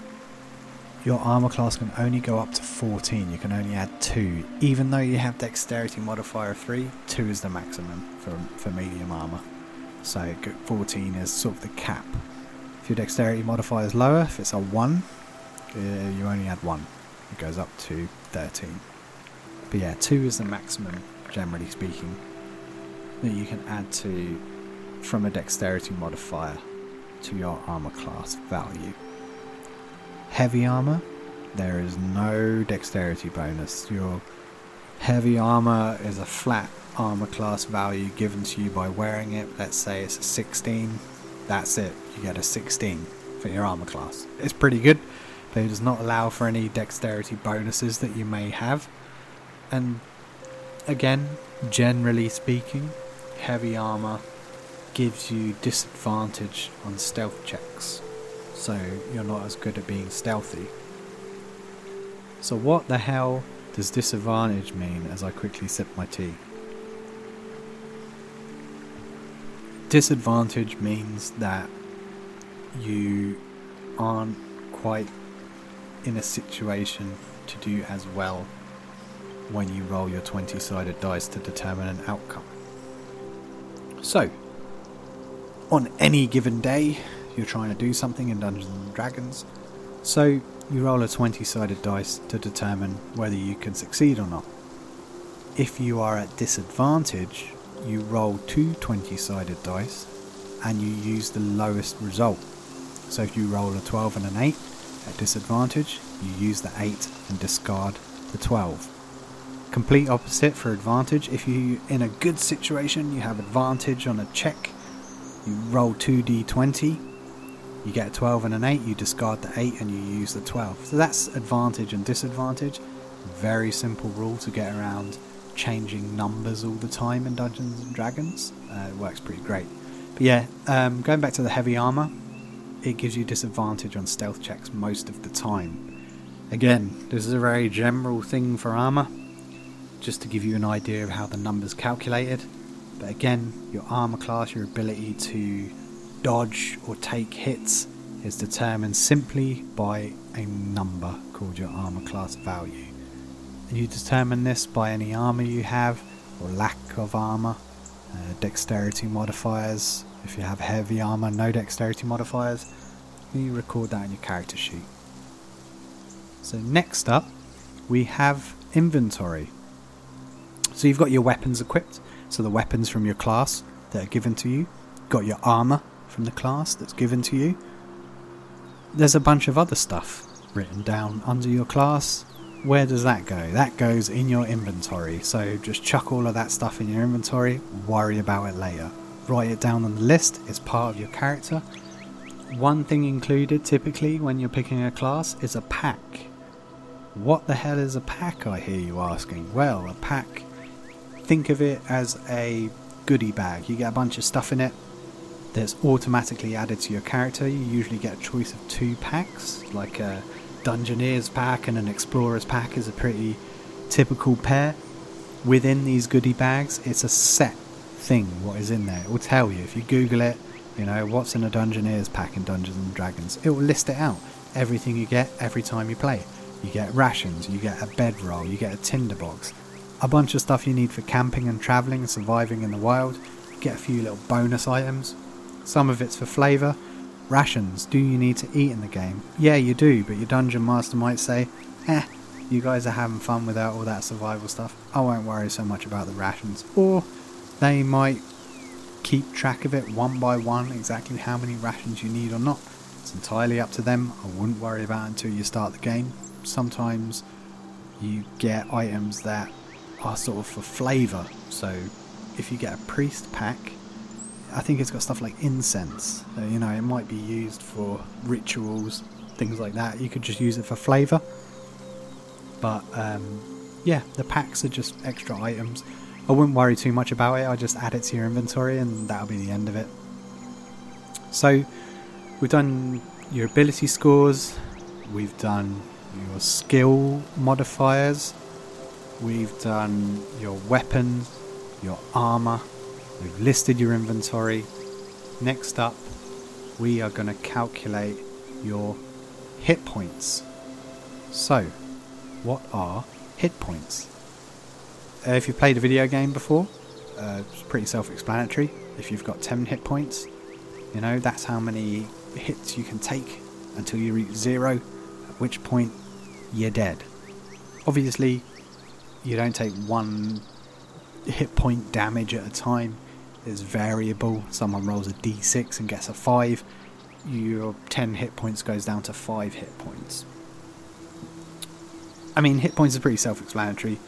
Your armor class can only go up to fourteen, you can only add two. Even though you have dexterity modifier of three, two is the maximum for, for medium armor. So fourteen is sort of the cap. If your dexterity modifier is lower, if it's a one, uh, you only add one. It goes up to thirteen. But yeah, two is the maximum, generally speaking, that you can add to from a dexterity modifier to your armor class value. Heavy armor, there is no dexterity bonus. Your heavy armor is a flat armor class value given to you by wearing it. Let's say it's a sixteen. That's it. You get a sixteen for your armor class. It's pretty good, but it does not allow for any dexterity bonuses that you may have. And again, generally speaking, heavy armor gives you disadvantage on stealth checks, so you're not as good at being stealthy. So what the hell does disadvantage mean, as I quickly sip my tea? Disadvantage means that you aren't quite in a situation to do as well when you roll your twenty-sided dice to determine an outcome. So, on any given day, you're trying to do something in Dungeons and Dragons, so you roll a twenty-sided dice to determine whether you can succeed or not. If you are at disadvantage, you roll two twenty-sided dice and you use the lowest result. So if you roll a twelve and an eight at disadvantage, you use the eight and discard the twelve. Complete opposite for advantage. If you're in a good situation, you have advantage on a check, you roll two d twenty, you get a twelve and an eight, you discard the eight and you use the twelve. So that's advantage and disadvantage. Very simple rule to get around changing numbers all the time in Dungeons and Dragons. Uh, it works pretty great. But yeah, um, going back to the heavy armor, it gives you disadvantage on stealth checks most of the time. Again, this is a very general thing for armor, just to give you an idea of how the number's calculated. But again, your armor class, your ability to dodge or take hits, is determined simply by a number called your armor class value. And you determine this by any armor you have, or lack of armor, uh, dexterity modifiers. If you have heavy armor, no dexterity modifiers, you record that in your character sheet. So next up, we have inventory. So you've got your weapons equipped, so the weapons from your class that are given to you. You've got your armor from the class that's given to you. There's a bunch of other stuff written down under your class. Where does that go? That goes in your inventory. So just chuck all of that stuff in your inventory, worry about it later. Write it down on the list, it's part of your character. One thing included typically when you're picking a class is a pack. What the hell is a pack, I hear you asking? Well, a pack, think of it as a goodie bag. You get a bunch of stuff in it that's automatically added to your character. You usually get a choice of two packs, like a Dungeoneer's pack and an Explorer's pack is a pretty typical pair. Within these goodie bags, it's a set thing what is in there. It will tell you if you Google it, you know, what's in a Dungeoneer's pack in Dungeons and Dragons. It will list it out, everything you get every time you play. You get rations, you get a bedroll, you get a tinderbox, a bunch of stuff you need for camping and travelling and surviving in the wild. Get a few little bonus items. Some of it's for flavour. Rations, do you need to eat in the game? Yeah, you do, but your dungeon master might say, eh, you guys are having fun without all that survival stuff. I won't worry so much about the rations. Or they might keep track of it one by one, exactly how many rations you need or not. It's entirely up to them. I wouldn't worry about it until you start the game. sometimes you get items that are sort of for flavour. So if you get a priest pack, I think it's got stuff like incense. So, you know, it might be used for rituals, things like that. You could just use it for flavour. But um, yeah, the packs are just extra items. I wouldn't worry too much about it. I just add it to your inventory and that'll be the end of it. So we've done your ability scores, we've done your skill modifiers, we've done your weapons, your armour, we've listed your inventory. Next up, we are going to calculate your hit points. So, what are hit points? Uh, if you've played a video game before, uh, it's pretty self-explanatory. If you've got ten hit points, you know, that's how many hits you can take until you reach zero, at which point you're dead. Obviously, you don't take one hit point damage at a time. It's variable. Someone rolls a d six and gets a five. Your ten hit points goes down to five hit points. I mean, hit points are pretty self-explanatory.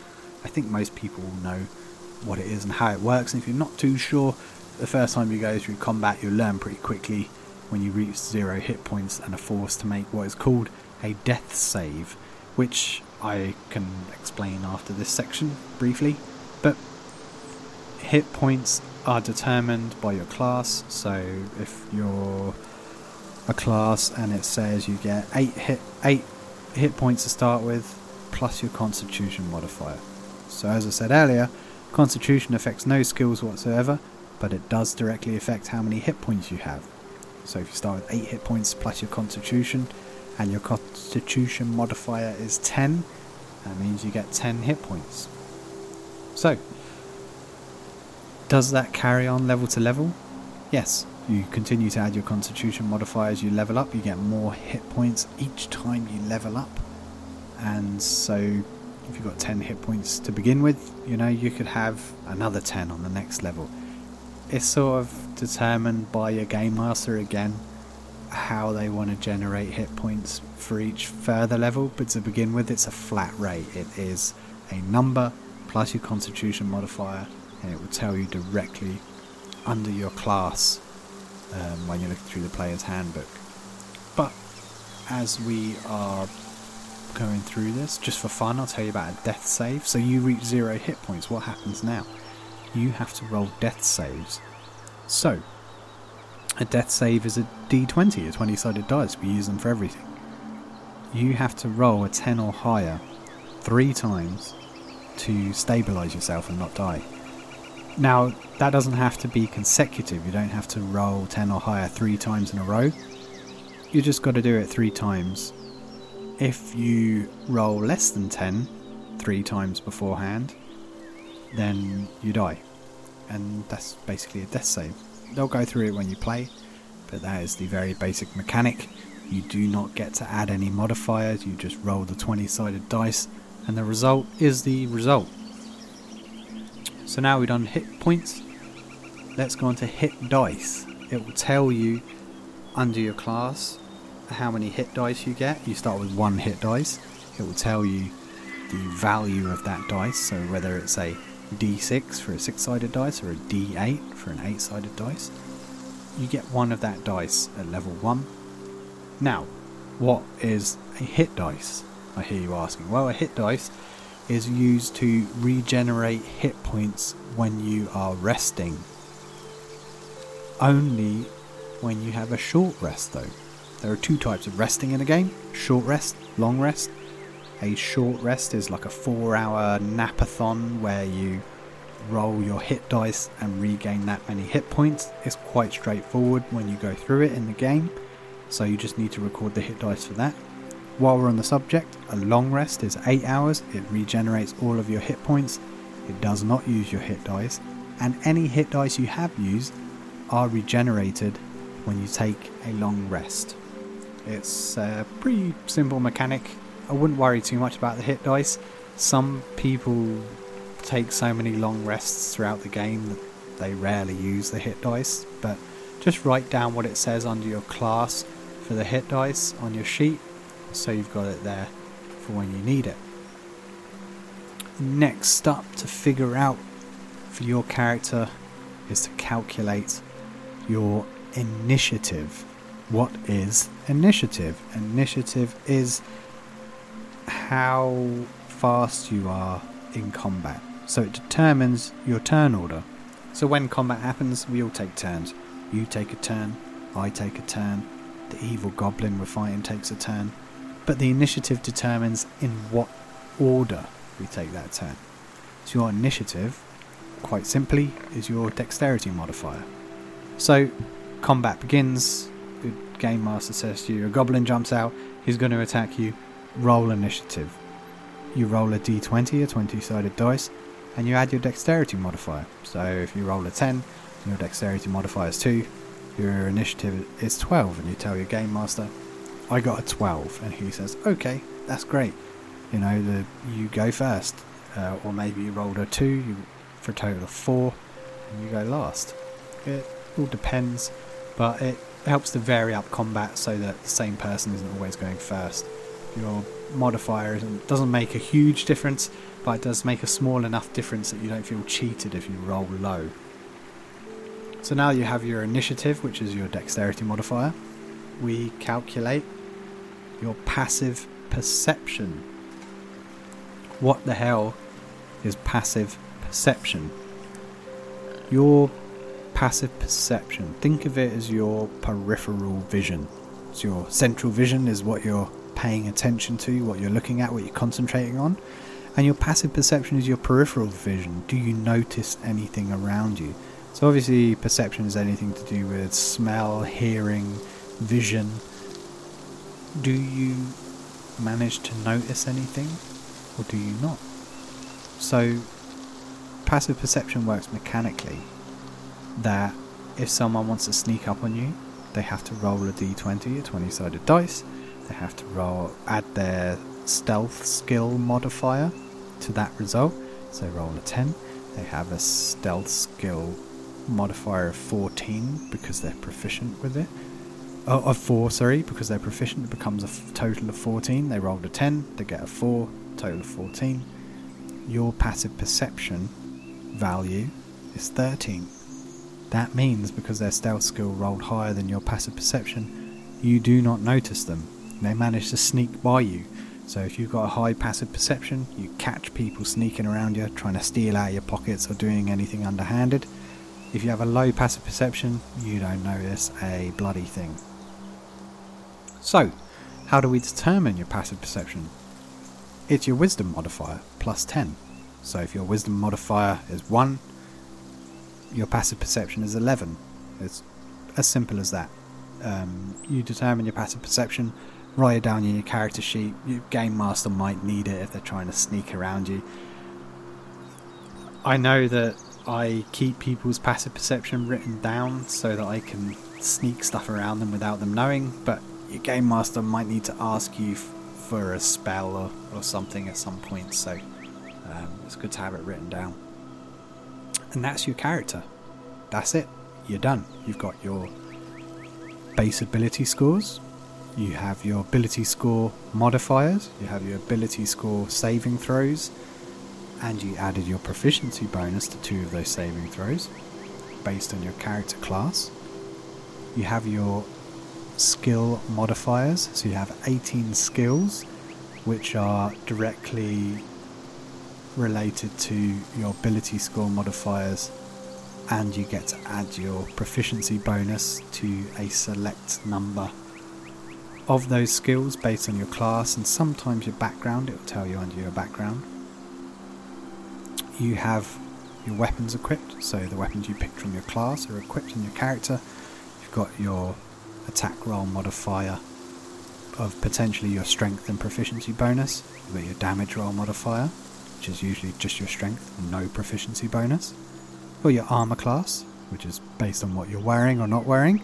I think most people know what it is and how it works. And if you're not too sure, the first time you go through combat, you'll learn pretty quickly when you reach zero hit points and are forced to make what is called a death save, which I can explain after this section briefly. But hit points are determined by your class. So if you're a class and it says you get eight hit eight hit points to start with, plus your constitution modifier. So as I said earlier, constitution affects no skills whatsoever, but it does directly affect how many hit points you have. So if you start with eight hit points plus your constitution, and your constitution modifier is ten, that means you get ten hit points. So, does that carry on level to level? Yes, you continue to add your constitution modifier as you level up. You get more hit points each time you level up. And so, if you've got ten hit points to begin with, you know, you could have another ten on the next level. It's sort of determined by your game master again, how they want to generate hit points for each further level, but to begin with it's a flat rate. It is a number plus your constitution modifier, and it will tell you directly under your class um, when you're looking through the player's handbook. But as we are going through this, just for fun, I'll tell you about a death save. So you reach zero hit points, what happens now? You have to roll death saves. So, a death save is a d twenty, a twenty-sided dice. We use them for everything. You have to roll a ten or higher three times to stabilise yourself and not die. Now, that doesn't have to be consecutive. You don't have to roll ten or higher three times in a row. You just got to do it three times. If you roll less than ten three times beforehand, then you die, and that's basically a death save. They'll go through it when you play, but that is the very basic mechanic. You do not get to add any modifiers, you just roll the twenty-sided dice, and the result is the result. So now we've done hit points, let's go on to hit dice. It will tell you under your class how many hit dice you get. You start with one hit dice. It will tell you the value of that dice, so whether it's a d six for a six-sided dice or a d eight for an eight-sided dice. You get one of that dice at level one. Now, what is a hit dice? I hear you asking. Well, a hit dice is used to regenerate hit points when you are resting. Only when you have a short rest, though. There are two types of resting in a game: short rest, long rest. A short rest is like a four-hour napathon where you roll your hit dice and regain that many hit points. It's quite straightforward when you go through it in the game, so you just need to record the hit dice for that. While we're on the subject, a long rest is eight hours. It regenerates all of your hit points. It does not use your hit dice, and any hit dice you have used are regenerated when you take a long rest. It's a pretty simple mechanic. I wouldn't worry too much about the hit dice. Some people take so many long rests throughout the game that they rarely use the hit dice, but just write down what it says under your class for the hit dice on your sheet, so you've got it there for when you need it. The next step to figure out for your character is to calculate your initiative. What is initiative? Initiative is how fast you are in combat. So it determines your turn order. So when combat happens, we all take turns. You take a turn, I take a turn, the evil goblin we're fighting takes a turn. But the initiative determines in what order we take that turn. So your initiative, quite simply, is your dexterity modifier. So combat begins, the game master says to you, a goblin jumps out, he's going to attack you, roll initiative. You roll a d twenty, a twenty-sided dice, and you add your dexterity modifier. So if you roll a ten, your dexterity modifier is two, your initiative is twelve, and you tell your game master, I got a twelve, and he says, okay, that's great. You know, the, you go first, uh, or maybe you rolled a two you, for a total of four, and you go last. It all depends, but it helps to vary up combat so that the same person isn't always going first. Your modifier doesn't make a huge difference, but it does make a small enough difference that you don't feel cheated if you roll low. So now you have your initiative, which is your dexterity modifier. We calculate your passive perception. What the hell is passive perception? Your passive perception, think of it as your peripheral vision. So your central vision is what you're paying attention to, what you're looking at, what you're concentrating on. And your passive perception is your peripheral vision. Do you notice anything around you? So obviously perception is anything to do with smell, hearing, vision. Do you manage to notice anything, or do you not? So passive perception works mechanically, that if someone wants to sneak up on you, they have to roll a d twenty, a twenty-sided dice. They have to roll, add their stealth skill modifier to that result. So roll a ten. They have a stealth skill modifier of fourteen because they're proficient with it. Oh, of four, sorry, because they're proficient. It becomes a f- total of fourteen. They rolled a ten. They get a four, total of fourteen. Your passive perception value is thirteen. That means because their stealth skill rolled higher than your passive perception, you do not notice them. They manage to sneak by you. So if you've got a high passive perception, you catch people sneaking around you, trying to steal out of your pockets or doing anything underhanded. If you have a low passive perception, you don't notice a bloody thing. So, how do we determine your passive perception? It's your wisdom modifier, plus ten. So if your wisdom modifier is one, your passive perception is eleven. It's as simple as that. Um, you determine your passive perception, write it down in your character sheet. Your game master might need it if they're trying to sneak around you. I know that I keep people's passive perception written down so that I can sneak stuff around them without them knowing, but your game master might need to ask you f- for a spell or, or something at some point, so um, it's good to have it written down. And that's your character. That's it. You're done. You've got your base ability scores. You have your ability score modifiers. You have your ability score saving throws. And you added your proficiency bonus to two of those saving throws based on your character class. You have your skill modifiers. So you have eighteen skills, which are directly related to your ability score modifiers, and you get to add your proficiency bonus to a select number of those skills based on your class and sometimes your background. It will tell you under your background. You have your weapons equipped, so the weapons you picked from your class are equipped in your character. You've got your attack roll modifier of potentially your strength and proficiency bonus. You've got your damage roll modifier, which is usually just your strength and no proficiency bonus, or your armor class, which is based on what you're wearing or not wearing.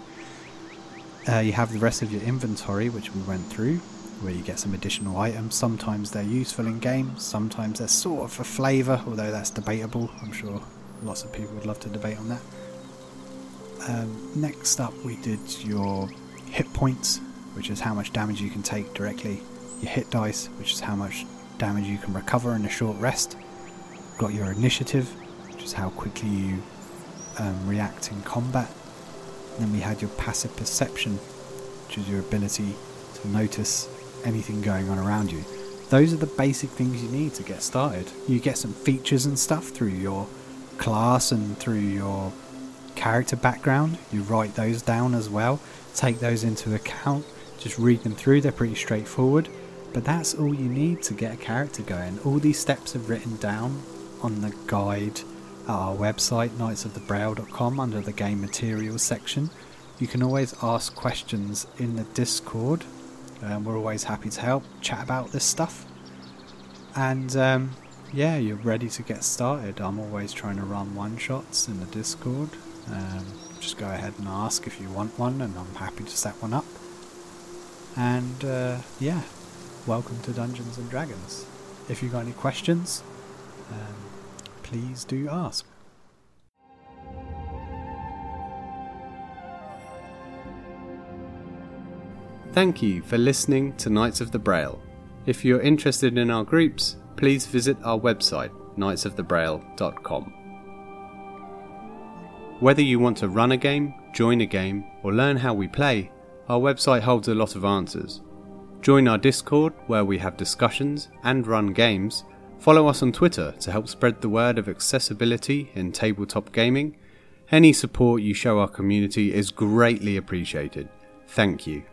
Uh, you have the rest of your inventory, which we went through, where you get some additional items. Sometimes they're useful in game, sometimes they're sort of for flavor, although that's debatable. I'm sure lots of people would love to debate on that. Um, next up we did your hit points, which is how much damage you can take directly your hit dice, which is how much damage you can recover in a short rest. You've got your initiative, which is how quickly you um, react in combat. And then we had your passive perception, which is your ability to notice anything going on around you. Those are the basic things you need to get started. You get some features and stuff through your class and through your character background. You write those down as well. Take those into account. Just read them through. They're pretty straightforward. But that's all you need to get a character going. All these steps are written down on the guide at our website, knights of the braille dot com, under the game materials section. You can always ask questions in the Discord. Um, we're always happy to help chat about this stuff, and um, yeah, you're ready to get started. I'm always trying to run one shots in the Discord. Um, just go ahead and ask if you want one, and I'm happy to set one up. And uh, yeah, welcome to Dungeons and Dragons. If you've got any questions, um, please do ask. Thank you for listening to Knights of the Braille. If you're interested in our groups, please visit our website, knights of the braille dot com. Whether you want to run a game, join a game, or learn how we play, our website holds a lot of answers. Join our Discord, where we have discussions and run games. Follow us on Twitter to help spread the word of accessibility in tabletop gaming. Any support you show our community is greatly appreciated. Thank you.